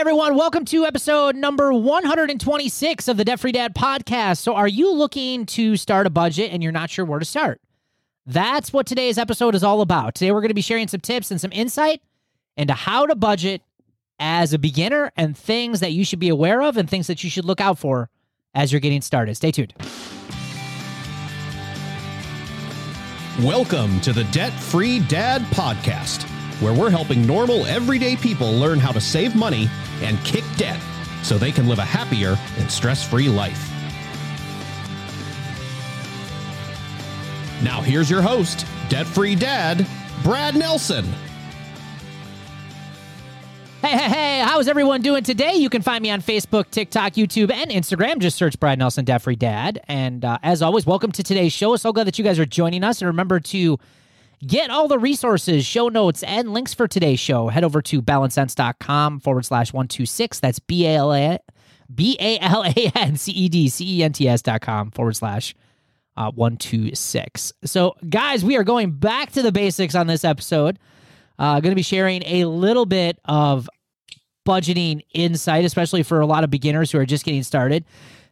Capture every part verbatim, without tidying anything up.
everyone. Welcome to episode number one hundred twenty-six of the Debt Free Dad Podcast. So are you looking to start a budget and you're not sure where to start? That's what today's episode is all about. Today, we're going to be sharing some tips and some insight into how to budget as a beginner and things that you should be aware of and things that you should look out for as you're getting started. Stay tuned. Welcome to the Debt Free Dad Podcast, where we're helping normal, everyday people learn how to save money and kick debt so they can live a happier and stress-free life. Now here's your host, Debt Free Dad, Brad Nelson. Hey, hey, hey, how's everyone doing today? You can find me on Facebook, TikTok, YouTube, and Instagram. Just search Brad Nelson, Debt Free Dad. And uh, as always, welcome to today's show. So glad that you guys are joining us. And remember to get all the resources, show notes, and links for today's show. Head over to balancedcents.com forward slash 126. That's B A L A N C E D C E N T S dot com forward slash uh, 126. So, guys, we are going back to the basics on this episode. Uh, going to be sharing a little bit of budgeting insight, especially for a lot of beginners who are just getting started.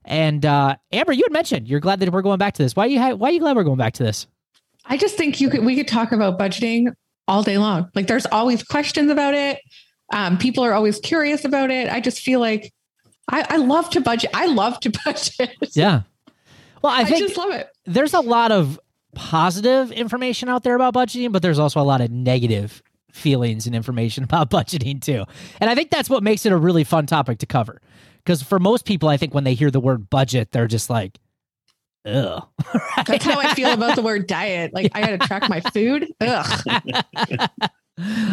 And uh, Amber, you had mentioned you're glad that we're going back to this. Why are you ha- why are you glad we're going back to this? I just think you could we could talk about budgeting all day long. Like, there's always questions about it. Um, people are always curious about it. I just feel like I, I love to budget. I love to budget. Yeah. Well, I, think I just love it. There's a lot of positive information out there about budgeting, but there's also a lot of negative feelings and information about budgeting too. And I think that's what makes it a really fun topic to cover. Because for most people, I think when they hear the word budget, they're just like, ugh. Right? That's how I feel about the word diet. Like, I got to track my food. Ugh.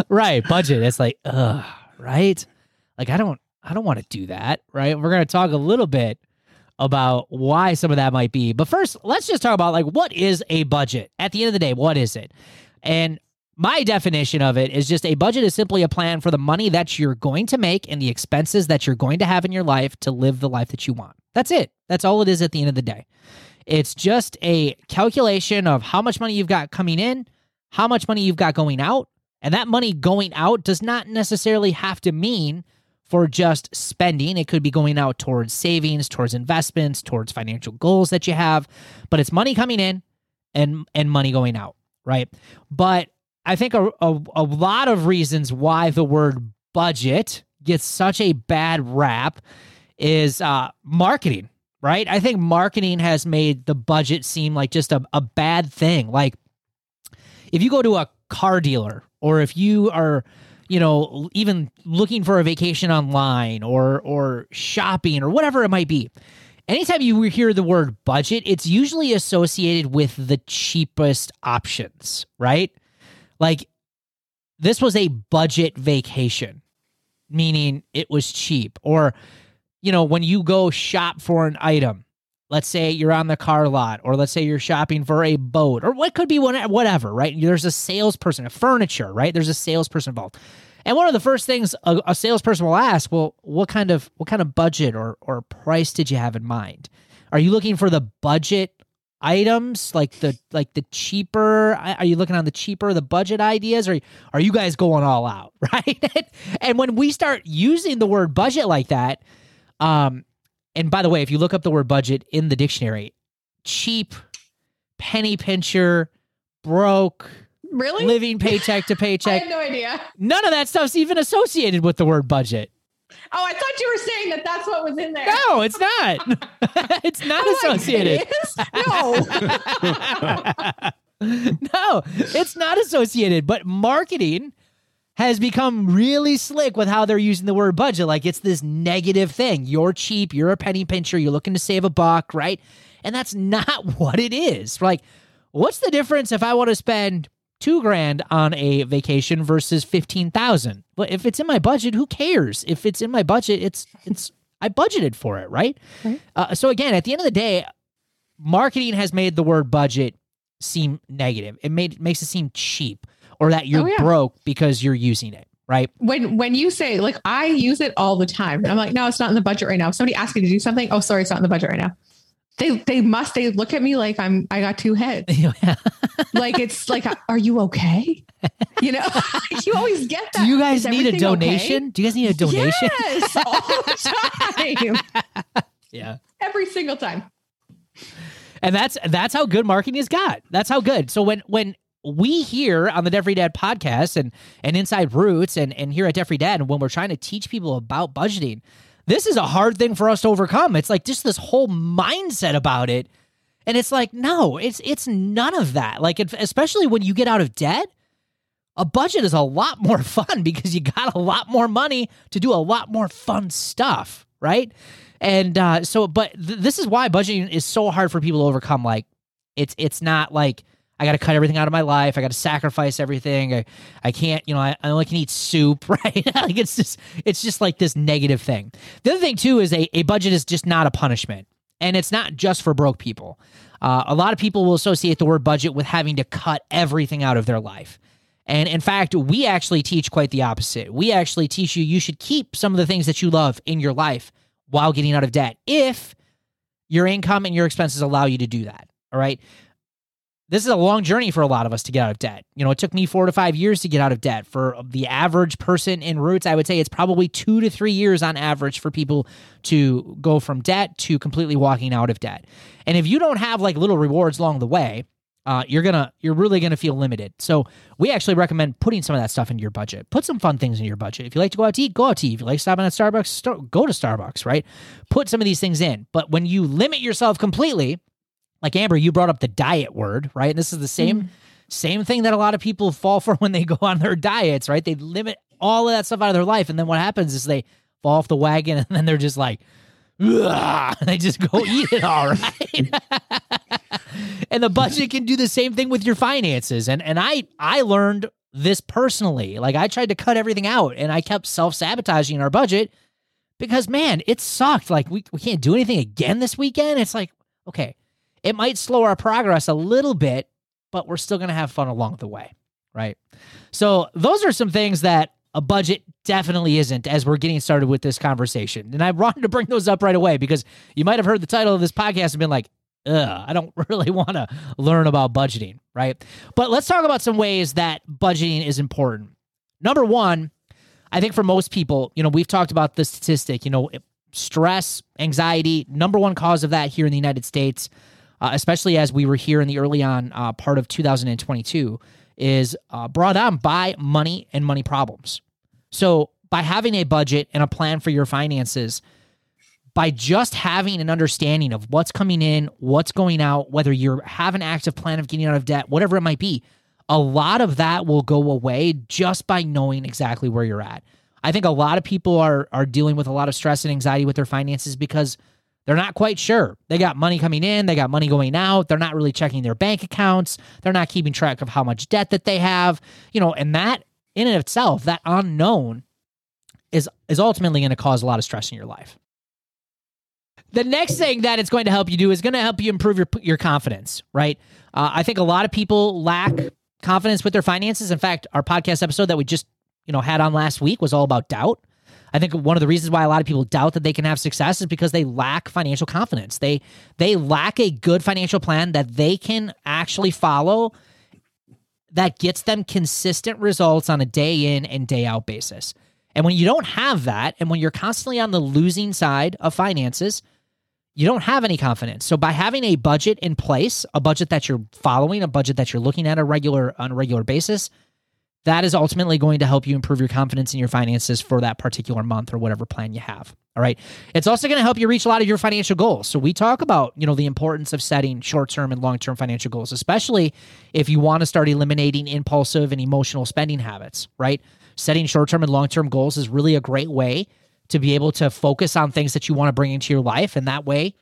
Right. Budget. It's like, ugh. Right. Like, I don't, I don't want to do that. Right. We're going to talk a little bit about why some of that might be. But first, let's just talk about, like, what is a budget? At the end of the day, what is it? And my definition of it is just a budget is simply a plan for the money that you're going to make and the expenses that you're going to have in your life to live the life that you want. That's it. That's all it is at the end of the day. It's just a calculation of how much money you've got coming in, how much money you've got going out, and that money going out does not necessarily have to mean for just spending. It could be going out towards savings, towards investments, towards financial goals that you have, but it's money coming in and and money going out, right? But I think a, a, a lot of reasons why the word budget gets such a bad rap is uh, marketing, right? I think marketing has made the budget seem like just a, a bad thing. Like, if you go to a car dealer, or if you are, you know, even looking for a vacation online, or or shopping, or whatever it might be, anytime you hear the word budget, it's usually associated with the cheapest options, right? Like, this was a budget vacation, meaning it was cheap. Or, you know, when you go shop for an item, let's say you're on the car lot, or let's say you're shopping for a boat, or what could be whatever, right? There's a salesperson, a furniture, right? There's a salesperson involved. And one of the first things a, a salesperson will ask, well, what kind of what kind of budget or or price did you have in mind? Are you looking for the budget items, like the like the cheaper? Are you looking on the cheaper, the budget ideas? Or are you guys going all out, right? And when we start using the word budget like that, um, and by the way, if you look up the word budget in the dictionary, cheap, penny pincher, broke, really living paycheck to paycheck. I had no idea. None of that stuff's even associated with the word budget. Oh, I thought you were saying that that's what was in there. No, it's not. It's not associated. Like, it is? No. No, it's not associated. But marketing has become really slick with how they're using the word budget. Like, it's this negative thing. You're cheap. You're a penny pincher. You're looking to save a buck, right? And that's not what it is. Like, what's the difference if I want to spend two grand on a vacation versus fifteen thousand. But if it's in my budget, who cares? If it's in my budget, it's, it's, I budgeted for it. Right. right. Uh, so again, at the end of the day, marketing has made the word budget seem negative. It made, makes it seem cheap, or that you're oh, yeah. broke because you're using it. Right. When, when you say, like, I use it all the time, and I'm like, no, it's not in the budget right now. If somebody asks me to do something, oh, sorry, it's not in the budget right now. They they must, they look at me like I'm, I got two heads. Yeah. Like, it's like, are you okay? You know, you always get that. Do you guys need a donation? Okay? Do you guys need a donation? Yes, all the time. Yeah. Every single time. And that's, that's how good marketing has got. That's how good. So when, when we here on the Debt Free Dad podcast and, and Inside Roots and, and here at Debt Free Dad, and when we're trying to teach people about budgeting, this is a hard thing for us to overcome. It's like just this whole mindset about it. And it's like, no, it's it's none of that. Like, it, especially when you get out of debt, a budget is a lot more fun because you got a lot more money to do a lot more fun stuff, right? And uh, so, but th- this is why budgeting is so hard for people to overcome. Like, it's it's not like I got to cut everything out of my life. I got to sacrifice everything. I, I can't, you know, I, I only can eat soup, right? Like, it's just, it's just like this negative thing. The other thing too is a, a budget is just not a punishment, and it's not just for broke people. Uh, a lot of people will associate the word budget with having to cut everything out of their life. And in fact, we actually teach quite the opposite. We actually teach you, you should keep some of the things that you love in your life while getting out of debt, if your income and your expenses allow you to do that. All right. This is a long journey for a lot of us to get out of debt. You know, it took me four to five years to get out of debt. For the average person in Roots, I would say it's probably two to three years on average for people to go from debt to completely walking out of debt. And if you don't have like little rewards along the way, uh, you're gonna, you're really gonna feel limited. So we actually recommend putting some of that stuff into your budget. Put some fun things in your budget. If you like to go out to eat, go out to eat. If you like stopping at Starbucks, st- go to Starbucks, right? Put some of these things in. But when you limit yourself completely, like Amber, you brought up the diet word, right? And this is the same, mm. same thing that a lot of people fall for when they go on their diets, right? They limit all of that stuff out of their life. And then what happens is they fall off the wagon and then they're just like, and they just go eat it all, right? And the budget can do the same thing with your finances. And and I I learned this personally. Like, I tried to cut everything out and I kept self-sabotaging our budget because, man, it sucked. Like, we, we can't do anything again this weekend. It's like, okay. It might slow our progress a little bit, but we're still going to have fun along the way, right? So those are some things that a budget definitely isn't as we're getting started with this conversation. And I wanted to bring those up right away because you might have heard the title of this podcast and been like, ugh, I don't really want to learn about budgeting, right? But let's talk about some ways that budgeting is important. Number one, I think for most people, you know, we've talked about the statistic, you know, stress, anxiety, number one cause of that here in the United States. Uh, especially as we were here in the early on uh, part of two thousand twenty-two, is uh, brought on by money and money problems. So by having a budget and a plan for your finances, by just having an understanding of what's coming in, what's going out, whether you have an active plan of getting out of debt, whatever it might be, a lot of that will go away just by knowing exactly where you're at. I think a lot of people are are dealing with a lot of stress and anxiety with their finances because they're not quite sure. They got money coming in. They got money going out. They're not really checking their bank accounts. They're not keeping track of how much debt that they have, you know, and that in and of itself, that unknown is, is ultimately going to cause a lot of stress in your life. The next thing that it's going to help you do is going to help you improve your, your confidence, right? Uh, I think a lot of people lack confidence with their finances. In fact, our podcast episode that we just, you know, had on last week was all about doubt. I think one of the reasons why a lot of people doubt that they can have success is because they lack financial confidence. They they lack a good financial plan that they can actually follow that gets them consistent results on a day in and day out basis. And when you don't have that, and when you're constantly on the losing side of finances, you don't have any confidence. So by having a budget in place, a budget that you're following, a budget that you're looking at a regular on a regular basis, that is ultimately going to help you improve your confidence in your finances for that particular month or whatever plan you have. All right. It's also going to help you reach a lot of your financial goals. So we talk about, you know, the importance of setting short-term and long-term financial goals, especially if you want to start eliminating impulsive and emotional spending habits, right? Setting short-term and long-term goals is really a great way to be able to focus on things that you want to bring into your life. And that way,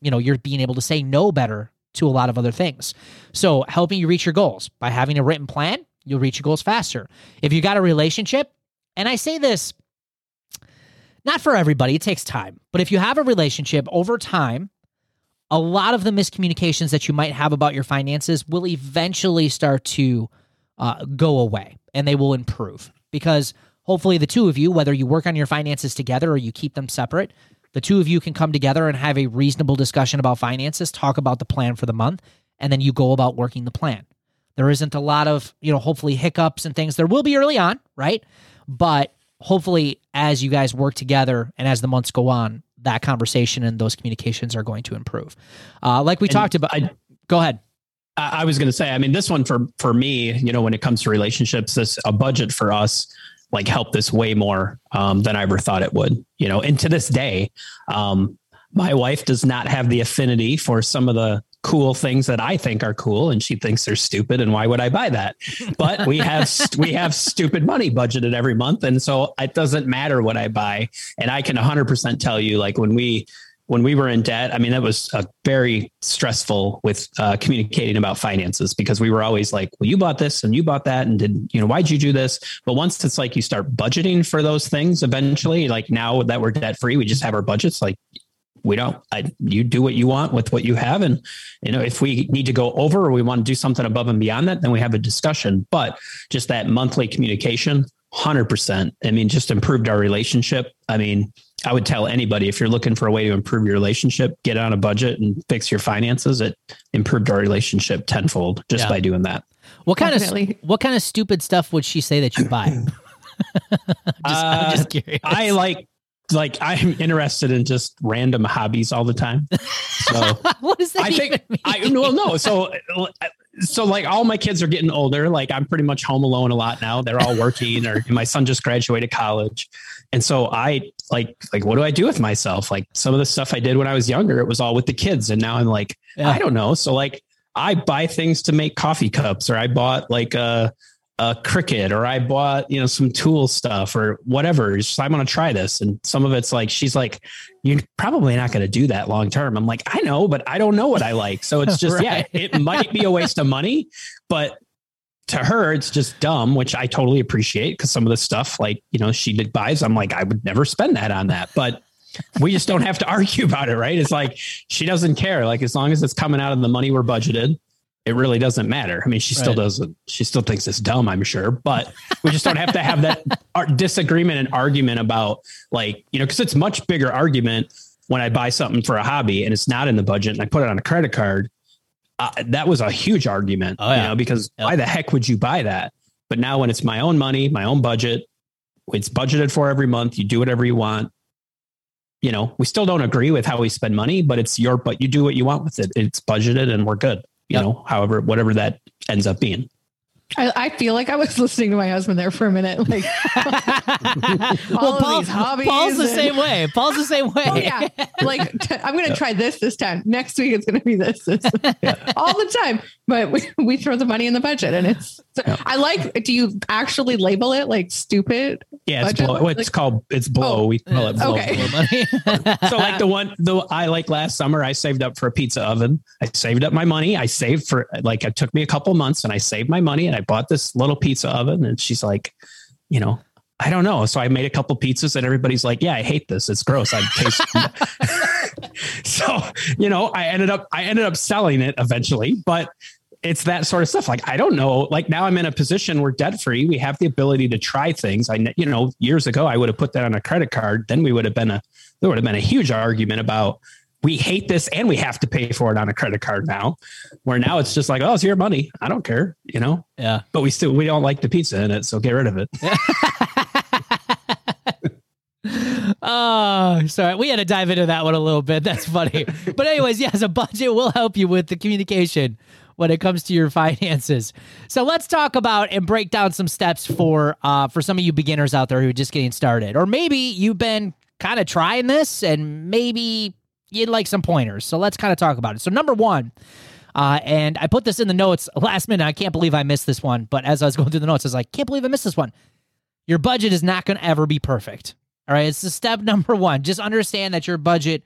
you know, you're being able to say no better to a lot of other things. So helping you reach your goals by having a written plan, you'll reach your goals faster. If you got a relationship, and I say this, not for everybody, it takes time, but if you have a relationship over time, a lot of the miscommunications that you might have about your finances will eventually start to uh, go away and they will improve because hopefully the two of you, whether you work on your finances together or you keep them separate, The two of you can come together and have a reasonable discussion about finances, talk about the plan for the month, and then you go about working the plan. There isn't a lot of, you know, hopefully hiccups and things. There will be early on, right? But hopefully as you guys work together and as the months go on, that conversation and those communications are going to improve. Uh, like we and talked about, I, go ahead. I was going to say, I mean, this one for, for me, you know, when it comes to relationships, this a budget for us, like helped this way more um, than I ever thought it would, you know, and to this day, um, my wife does not have the affinity for some of the cool things that I think are cool. And she thinks they're stupid. And why would I buy that? But we have, we have stupid money budgeted every month. And so it doesn't matter what I buy. And I can a hundred percent tell you, like when we, when we were in debt, I mean, that was uh, very stressful with uh, communicating about finances because we were always like, well, you bought this and you bought that and did, you know, why'd you do this? But once it's like you start budgeting for those things, eventually, like now that we're debt free, we just have our budgets. Like we don't, I, you do what you want with what you have. And, you know, if we need to go over or we want to do something above and beyond that, then we have a discussion. But just that monthly communication, one hundred percent. I mean, just improved our relationship. I mean, I would tell anybody, if you're looking for a way to improve your relationship, get on a budget and fix your finances. It improved our relationship tenfold just yeah. by doing that. What kind Definitely. of what kind of stupid stuff would she say that you buy? just, uh, I'm just curious. I like like I'm interested in just random hobbies all the time. So what does that I even think mean? I well no so. I, So like all my kids are getting older. Like I'm pretty much home alone a lot now. They're all working or my son just graduated college. And so I like, like, what do I do with myself? Like some of the stuff I did when I was younger, it was all with the kids. And now I'm like, yeah. I don't know. So like I buy things to make coffee cups, or I bought like a, a Cricut, or I bought, you know, some tool stuff or whatever. Just, I'm going to try this. And some of it's like, she's like, you're probably not going to do that long term. I'm like, I know, but I don't know what I like. So it's just, right. yeah, it might be a waste of money, but to her, it's just dumb, which I totally appreciate. Cause some of the stuff like, you know, she did buys, I'm like, I would never spend that on that, but we just don't have to argue about it. Right. It's like, she doesn't care. Like as long as it's coming out of the money we're budgeted, it really doesn't matter. I mean, she right. still doesn't, she still thinks it's dumb, I'm sure, but we just don't have to have that ar- disagreement and argument about like, you know, cause it's much bigger argument when I buy something for a hobby and it's not in the budget and I put it on a credit card. Uh, that was a huge argument, oh, yeah. you know, because yep. why the heck would you buy that? But now when it's my own money, my own budget, it's budgeted for every month. You do whatever you want. You know, we still don't agree with how we spend money, but it's your, but you do what you want with it. It's budgeted and we're good. You yep. know, however, whatever that ends up being. I, I feel like I was listening to my husband there for a minute. Like, well, Paul, Paul's the and, same way. Paul's the same way. Oh, yeah. Like t- I'm going to yeah. try this this time. Next week, it's going to be this, this yeah. all the time. But we, we throw the money in the budget and it's, so, yeah. I like, do you actually label it like stupid? Yeah. It's, blow, like, it's called, it's blow. Oh, we call it blow. Okay. Blow so like the one, the I like last summer, I saved up for a pizza oven. I saved up my money. I saved for like, it took me a couple months and I saved my money and I bought this little pizza oven and she's like, you know, I don't know. So I made a couple pizzas and everybody's like, yeah, I hate this. It's gross. I'm tasting So, you know, I ended up, I ended up selling it eventually, but it's that sort of stuff. Like, I don't know, like now I'm in a position where debt free, we have the ability to try things. I, you know, years ago, I would have put that on a credit card. Then we would have been a, there would have been a huge argument about, we hate this and we have to pay for it on a credit card now, where now it's just like, oh, it's your money. I don't care, you know? Yeah. But we still, we don't like the pizza in it. So get rid of it. Oh, sorry. We had to dive into that one a little bit. That's funny. But anyways, yes, a budget will help you with the communication when it comes to your finances. So let's talk about and break down some steps for, uh, for some of you beginners out there who are just getting started, or maybe you've been kind of trying this and maybe you'd like some pointers. So let's kind of talk about it. So number one, uh, and I put this in the notes last minute. I can't believe I missed this one. But as I was going through the notes, I was like, can't believe I missed this one. Your budget is not going to ever be perfect. All right. It's the step number one. Just understand that your budget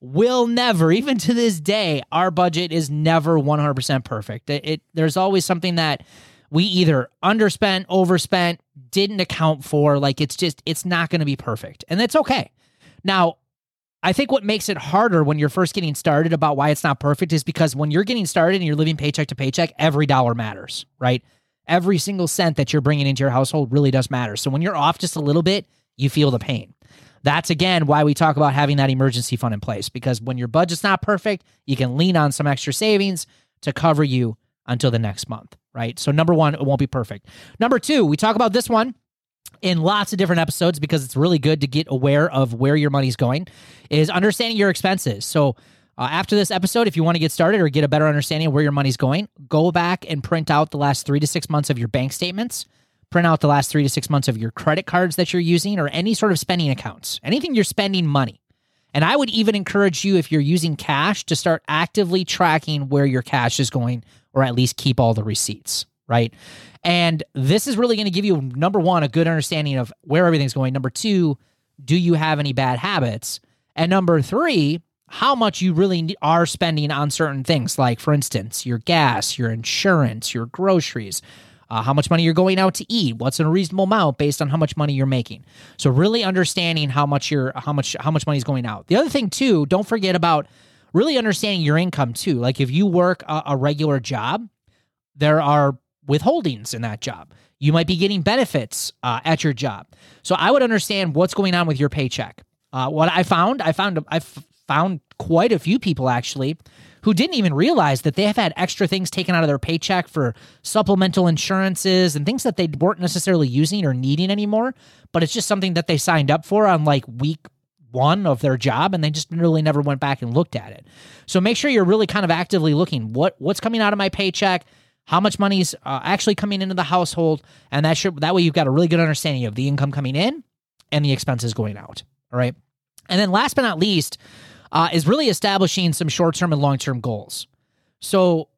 will never, even to this day, our budget is never one hundred percent perfect. It, it there's always something that we either underspent, overspent, didn't account for. Like it's just, it's not going to be perfect. And that's okay. Now, I think what makes it harder when you're first getting started about why it's not perfect is because when you're getting started and you're living paycheck to paycheck, every dollar matters, right? Every single cent that you're bringing into your household really does matter. So when you're off just a little bit, you feel the pain. That's, again, why we talk about having that emergency fund in place, because when your budget's not perfect, you can lean on some extra savings to cover you until the next month, right? So number one, it won't be perfect. Number two, we talk about this one in lots of different episodes because it's really good to get aware of where your money's going, is understanding your expenses. So uh, after this episode, if you want to get started or get a better understanding of where your money's going, go back and print out the last three to six months of your bank statements, print out the last three to six months of your credit cards that you're using or any sort of spending accounts, anything you're spending money. And I would even encourage you, if you're using cash, to start actively tracking where your cash is going, or at least keep all the receipts, right? And this is really going to give you, number one, a good understanding of where everything's going. Number two, do you have any bad habits? And number three, how much you really are spending on certain things, like, for instance, your gas, your insurance, your groceries, uh, how much money you're going out to eat, what's a reasonable amount based on how much money you're making. So really understanding how much you're, how much, how much money is going out. The other thing too, don't forget about really understanding your income too. Like, if you work a, a regular job, there are withholdings in that job. You might be getting benefits uh, at your job. So I would understand what's going on with your paycheck. Uh, what I found, I found, I found quite a few people actually who didn't even realize that they have had extra things taken out of their paycheck for supplemental insurances and things that they weren't necessarily using or needing anymore, but it's just something that they signed up for on like week one of their job, and they just really never went back and looked at it. So make sure you're really kind of actively looking what what's coming out of my paycheck, how much money's uh, actually coming into the household, and that should, that way you've got a really good understanding of the income coming in and the expenses going out, all right? And then last but not least uh, is really establishing some short-term and long-term goals. So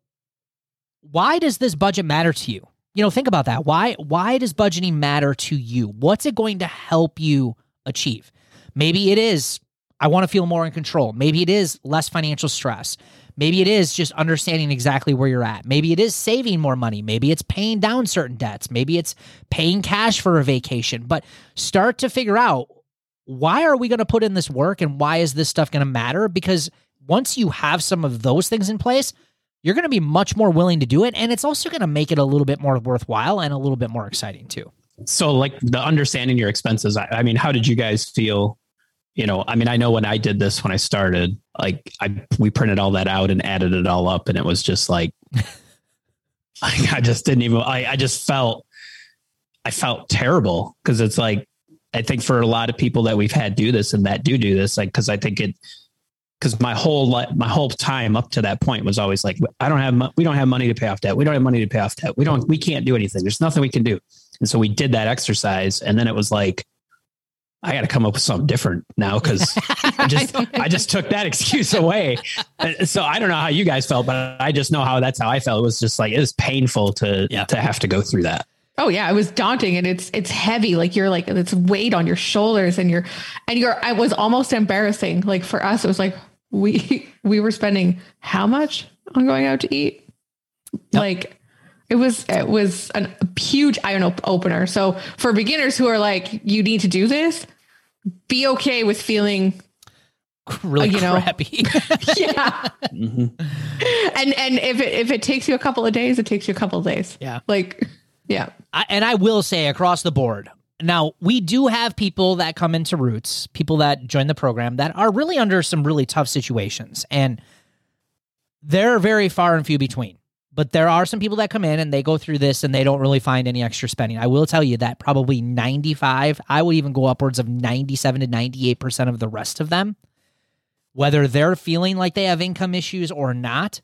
why does this budget matter to you? You know, think about that. Why, why does budgeting matter to you? What's it going to help you achieve? Maybe it is, I want to feel more in control. Maybe it is less financial stress. Maybe it is just understanding exactly where you're at. Maybe it is saving more money. Maybe it's paying down certain debts. Maybe it's paying cash for a vacation. But start to figure out, why are we going to put in this work and why is this stuff going to matter? Because once you have some of those things in place, you're going to be much more willing to do it. And it's also going to make it a little bit more worthwhile and a little bit more exciting too. So like the understanding your expenses, I, I mean, how did you guys feel? You know, I mean, I know when I did this, when I started, like I, we printed all that out and added it all up. And it was just like, like I just didn't even, I, I just felt, I felt terrible. Cause it's like, I think for a lot of people that we've had do this and that do do this, like, cause I think it, cause my whole, my whole time up to that point was always like, I don't have, we don't have money to pay off debt. We don't have money to pay off debt. We don't, we can't do anything. There's nothing we can do. And so we did that exercise. And then it was like, I got to come up with something different now because I just I just took that excuse away. So I don't know how you guys felt, but I just know how that's how I felt. It was just like, it was painful to yeah. to have to go through that. Oh yeah, it was daunting and it's it's heavy. Like you're like it's weight on your shoulders and you're and you're. It was almost embarrassing. Like for us, it was like we we were spending how much on going out to eat, yep. like. It was, it was an, a huge iron op- opener. So for beginners who are like, you need to do this, be okay with feeling really, you know, crappy. yeah. Mm-hmm. And, and if it, if it takes you a couple of days, it takes you a couple of days. Yeah. Like, yeah. I, and I will say across the board, now we do have people that come into Roots, people that join the program that are really under some really tough situations, and they're very far and few between. But there are some people that come in and they go through this and they don't really find any extra spending. I will tell you that probably ninety-five, I would even go upwards of ninety-seven to ninety-eight percent of the rest of them, whether they're feeling like they have income issues or not,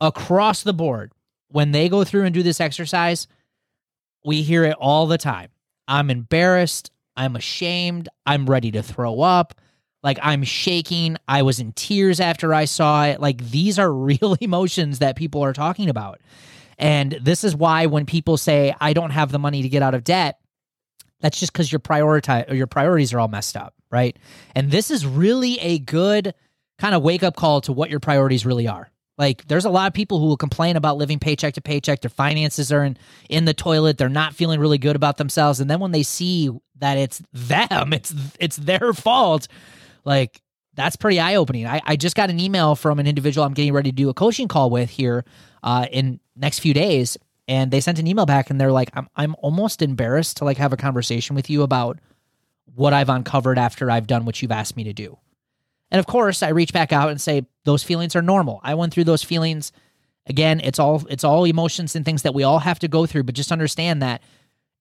across the board, when they go through and do this exercise, we hear it all the time. I'm embarrassed. I'm ashamed. I'm ready to throw up. Like, I'm shaking. I was in tears after I saw it. Like, these are real emotions that people are talking about. And this is why when people say, I don't have the money to get out of debt, that's just because your prioritize or your priorities are all messed up, right? And this is really a good kind of wake-up call to what your priorities really are. Like, there's a lot of people who will complain about living paycheck to paycheck. Their finances are in, in the toilet. They're not feeling really good about themselves. And then when they see that it's them, it's it's their fault, like, that's pretty eye-opening. I, I just got an email from an individual I'm getting ready to do a coaching call with here uh, in next few days, and they sent an email back, and they're like, I'm I'm almost embarrassed to, like, have a conversation with you about what I've uncovered after I've done what you've asked me to do. And of course, I reach back out and say, those feelings are normal. I went through those feelings. Again, it's all it's all emotions and things that we all have to go through, but just understand that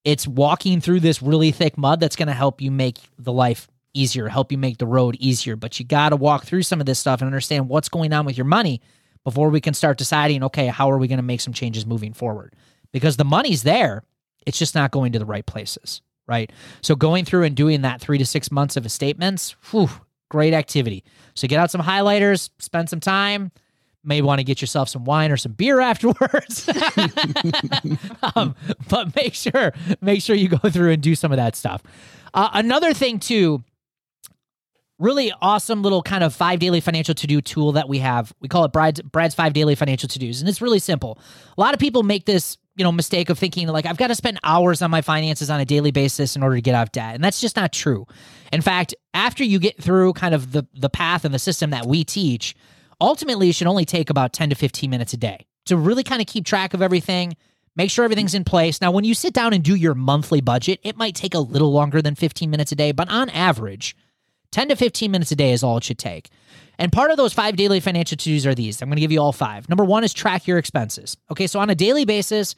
it's walking through this really thick mud that's going to help you make the life easier, help you make the road easier. But you got to walk through some of this stuff and understand what's going on with your money before we can start deciding, okay, how are we going to make some changes moving forward? Because the money's there, it's just not going to the right places, right? So going through and doing that three to six months of statements, whew, great activity. So get out some highlighters, spend some time. May want to get yourself some wine or some beer afterwards, um, but make sure make sure you go through and do some of that stuff. Uh, another thing too, really awesome little kind of five daily financial to-do tool that we have. We call it Brad's, Brad's five daily financial to-dos, and it's really simple. A lot of people make this you know mistake of thinking like I've got to spend hours on my finances on a daily basis in order to get out of debt, and that's just not true. In fact, after you get through kind of the the path and the system that we teach, ultimately, it should only take about ten to fifteen minutes a day to really kind of keep track of everything, make sure everything's in place. Now, when you sit down and do your monthly budget, it might take a little longer than fifteen minutes a day, but on average, ten to fifteen minutes a day is all it should take. And part of those five daily financial to-dos are these. I'm going to give you all five. Number one is track your expenses. Okay, so on a daily basis,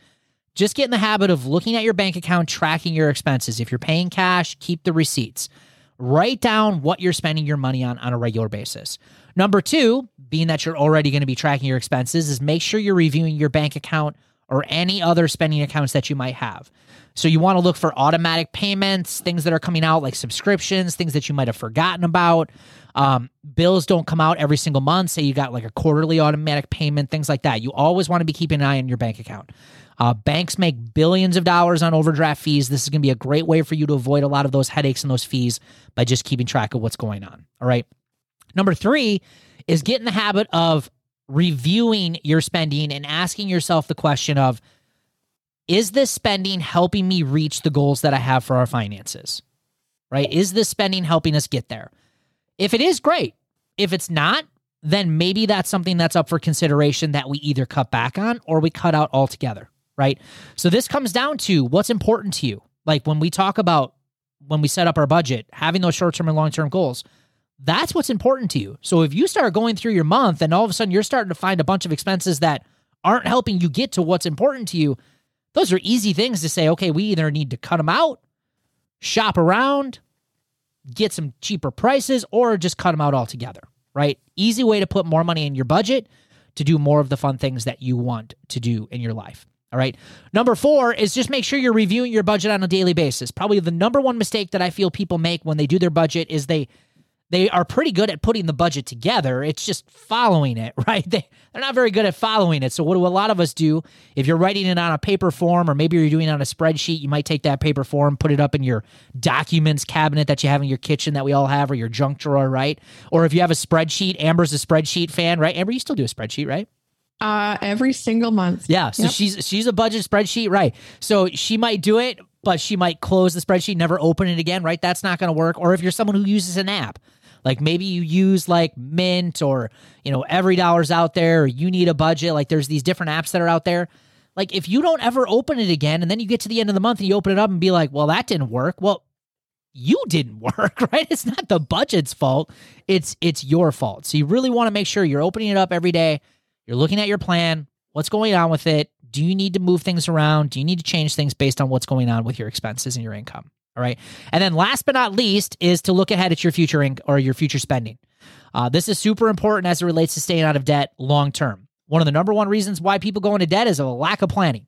just get in the habit of looking at your bank account, tracking your expenses. If you're paying cash, keep the receipts. Write down what you're spending your money on on a regular basis. Number two, being that you're already going to be tracking your expenses, is make sure you're reviewing your bank account or any other spending accounts that you might have. So you want to look for automatic payments, things that are coming out like subscriptions, things that you might have forgotten about. Um, bills don't come out every single month. Say you got like a quarterly automatic payment, things like that. You always want to be keeping an eye on your bank account. Uh, banks make billions of dollars on overdraft fees. This is going to be a great way for you to avoid a lot of those headaches and those fees by just keeping track of what's going on. All right. Number three is get in the habit of reviewing your spending and asking yourself the question of, is this spending helping me reach the goals that I have for our finances? Right? Is this spending helping us get there? If it is, great. If it's not, then maybe that's something that's up for consideration that we either cut back on or we cut out altogether. Right? So this comes down to what's important to you. Like when we talk about, when we set up our budget, having those short-term and long-term goals, that's what's important to you. So if you start going through your month and all of a sudden you're starting to find a bunch of expenses that aren't helping you get to what's important to you, those are easy things to say, okay, we either need to cut them out, shop around, get some cheaper prices, or just cut them out altogether, right? Easy way to put more money in your budget to do more of the fun things that you want to do in your life. All right. Number four is just make sure you're reviewing your budget on a daily basis. Probably the number one mistake that I feel people make when they do their budget is they they are pretty good at putting the budget together. It's just following it, right? They, they're not very good at following it. So what do a lot of us do? If you're writing it on a paper form or maybe you're doing it on a spreadsheet, you might take that paper form, put it up in your documents cabinet that you have in your kitchen that we all have or your junk drawer, right? Or if you have a spreadsheet, Amber's a spreadsheet fan, right? Amber, you still do a spreadsheet, right? Uh, every single month. Yeah. So yep. she's, she's a budget spreadsheet, right? So she might do it, but she might close the spreadsheet, never open it again, right? That's not going to work. Or if you're someone who uses an app, like maybe you use like Mint or, you know, EveryDollar's out there, or You Need a Budget. Like there's these different apps that are out there. Like if you don't ever open it again, and then you get to the end of the month and you open it up and be like, well, that didn't work. Well, you didn't work, right? It's not the budget's fault. It's, it's your fault. So you really want to make sure you're opening it up every day. You're looking at your plan, what's going on with it? Do you need to move things around? Do you need to change things based on what's going on with your expenses and your income? All right. And then last but not least is to look ahead at your future inc- or your future spending. Uh, this is super important as it relates to staying out of debt long-term. One of the number one reasons why people go into debt is a lack of planning.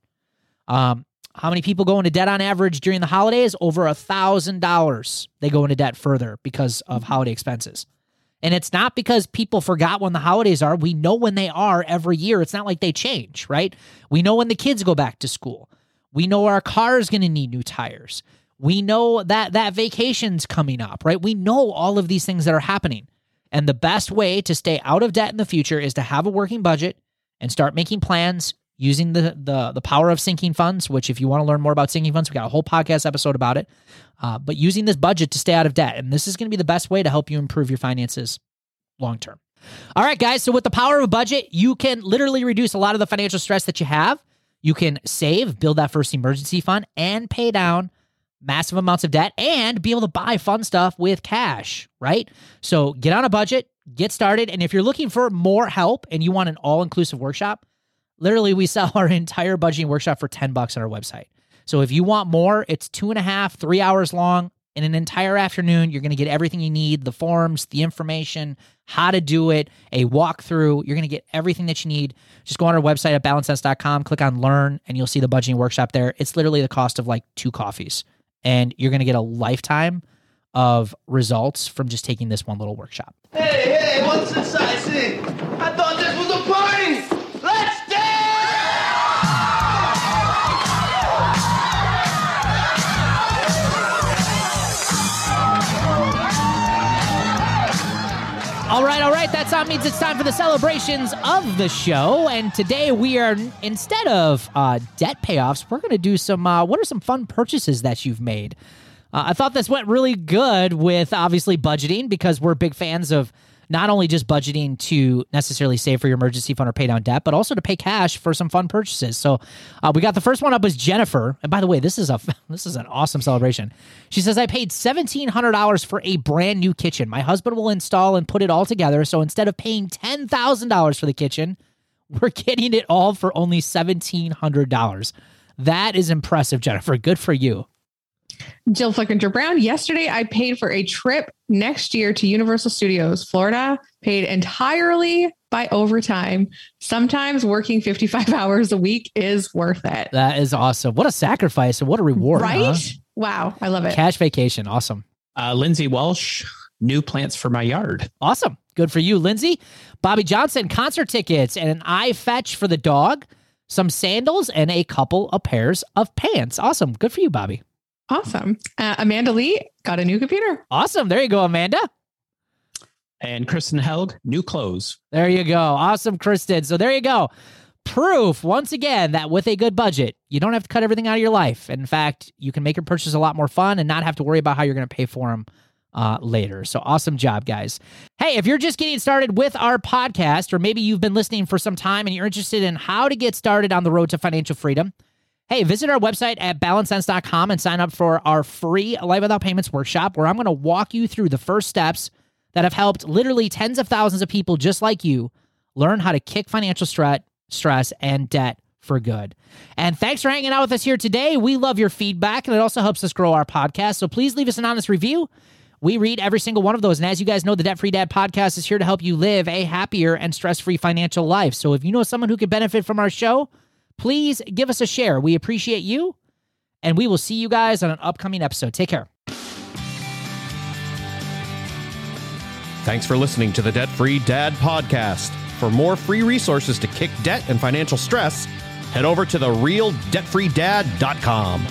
Um, how many people go into debt on average during the holidays? Over one thousand dollars they go into debt further because of holiday expenses. And it's not because people forgot when the holidays are. We know when they are every year. It's not like they change, right? We know when the kids go back to school. We know our car is going to need new tires. We know that that vacation's coming up, right? We know all of these things that are happening. And the best way to stay out of debt in the future is to have a working budget and start making plans using the the, the power of sinking funds, which if you want to learn more about sinking funds, we got a whole podcast episode about it. Uh, but using this budget to stay out of debt. And this is going to be the best way to help you improve your finances long-term. All right, guys. So with the power of a budget, you can literally reduce a lot of the financial stress that you have. You can save, build that first emergency fund, and pay down massive amounts of debt and be able to buy fun stuff with cash, right? So get on a budget, get started. And if you're looking for more help and you want an all-inclusive workshop, literally we sell our entire budgeting workshop for ten bucks on our website. So if you want more, it's two and a half, three hours long. In an entire afternoon, you're going to get everything you need, the forms, the information, how to do it, a walkthrough. You're going to get everything that you need. Just go on our website at balance cents dot com, click on learn, and you'll see the budgeting workshop there. It's literally the cost of like two coffees. And you're going to get a lifetime of results from just taking this one little workshop. Hey, hey, what's this I see? I thought this was a party. Let's dance! All right, all right. That song means it's time for the celebrations of the show. And today we are, instead of uh, debt payoffs, we're going to do some, uh, what are some fun purchases that you've made? Uh, I thought this went really good with obviously budgeting, because we're big fans of not only just budgeting to necessarily save for your emergency fund or pay down debt, but also to pay cash for some fun purchases. So uh, we got the first one up is Jennifer. And by the way, this is a this is an awesome celebration. She says, I paid seventeen hundred dollars for a brand new kitchen. My husband will install and put it all together. So instead of paying ten thousand dollars for the kitchen, we're getting it all for only seventeen hundred dollars. That is impressive, Jennifer. Good for you. Jill Flickinger Brown. Yesterday, I paid for a trip next year to Universal Studios, Florida, paid entirely by overtime. Sometimes working fifty-five hours a week is worth it. That is awesome. What a sacrifice and what a reward. Right? Huh? Wow. I love it. Cash vacation. Awesome. Uh, Lindsay Walsh, new plants for my yard. Awesome. Good for you, Lindsay. Bobby Johnson, concert tickets and an eye fetch for the dog, some sandals, and a couple of pairs of pants. Awesome. Good for you, Bobby. Awesome. Uh, Amanda Lee got a new computer. Awesome. There you go, Amanda. And Kristen Helg, new clothes. There you go. Awesome, Kristen. So there you go. Proof, once again, that with a good budget, you don't have to cut everything out of your life. In fact, you can make your purchase a lot more fun and not have to worry about how you're going to pay for them uh, later. So awesome job, guys. Hey, if you're just getting started with our podcast, or maybe you've been listening for some time and you're interested in how to get started on the road to financial freedom, hey, visit our website at balance cents dot com and sign up for our free Life Without Payments workshop, where I'm going to walk you through the first steps that have helped literally tens of thousands of people just like you learn how to kick financial stress, stress and debt for good. And thanks for hanging out with us here today. We love your feedback, and it also helps us grow our podcast. So please leave us an honest review. We read every single one of those. And as you guys know, the Debt Free Dad podcast is here to help you live a happier and stress-free financial life. So if you know someone who could benefit from our show, please give us a share. We appreciate you, and we will see you guys on an upcoming episode. Take care. Thanks for listening to the Debt Free Dad Podcast. For more free resources to kick debt and financial stress, head over to the real debt free dad dot com.